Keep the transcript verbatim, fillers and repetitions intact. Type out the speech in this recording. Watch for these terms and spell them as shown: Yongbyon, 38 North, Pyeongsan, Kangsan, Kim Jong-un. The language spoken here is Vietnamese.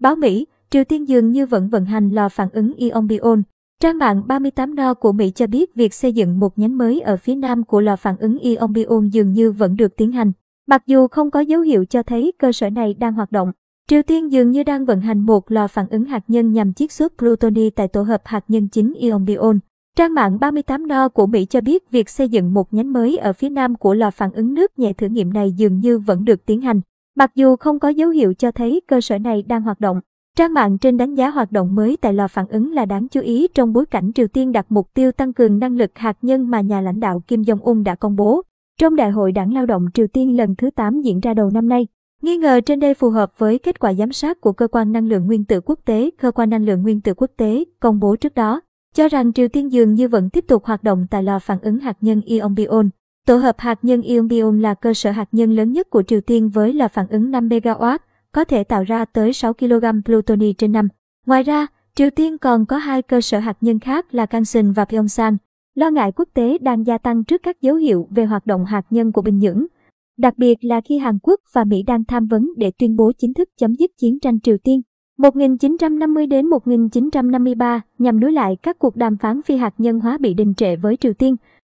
Báo Mỹ, Triều Tiên dường như vẫn vận hành lò phản ứng Yongbyon. Trang mạng ba mươi tám North của Mỹ cho biết việc xây dựng một nhánh mới ở phía nam của lò phản ứng Yongbyon dường như vẫn được tiến hành. Mặc dù không có dấu hiệu cho thấy cơ sở này đang hoạt động, Triều Tiên dường như đang vận hành một lò phản ứng hạt nhân nhằm chiết xuất plutoni tại tổ hợp hạt nhân chính Yongbyon. Trang mạng ba mươi tám North của Mỹ cho biết việc xây dựng một nhánh mới ở phía nam của lò phản ứng nước nhẹ thử nghiệm này dường như vẫn được tiến hành. Mặc dù không có dấu hiệu cho thấy cơ sở này đang hoạt động, trang mạng trên đánh giá hoạt động mới tại lò phản ứng là đáng chú ý trong bối cảnh Triều Tiên đặt mục tiêu tăng cường năng lực hạt nhân mà nhà lãnh đạo Kim Jong-un đã công bố trong Đại hội Đảng Lao động Triều Tiên lần thứ tám diễn ra đầu năm nay. Nghi ngờ trên đây phù hợp với kết quả giám sát của Cơ quan Năng lượng Nguyên tử Quốc tế, Cơ quan Năng lượng Nguyên tử Quốc tế công bố trước đó, cho rằng Triều Tiên dường như vẫn tiếp tục hoạt động tại lò phản ứng hạt nhân Yongbyon. Tổ hợp hạt nhân Yongbyon là cơ sở hạt nhân lớn nhất của Triều Tiên với lò phản ứng năm mê-ga-oát, có thể tạo ra tới sáu ki-lô-gam plutoni trên năm. Ngoài ra, Triều Tiên còn có hai cơ sở hạt nhân khác là Kangsan và Pyeongsan. Lo ngại quốc tế đang gia tăng trước các dấu hiệu về hoạt động hạt nhân của Bình Nhưỡng, đặc biệt là khi Hàn Quốc và Mỹ đang tham vấn để tuyên bố chính thức chấm dứt chiến tranh Triều Tiên một nghìn chín trăm năm mươi đến một nghìn chín trăm năm mươi ba nhằm nối lại các cuộc đàm phán phi hạt nhân hóa bị đình trệ với Triều Tiên.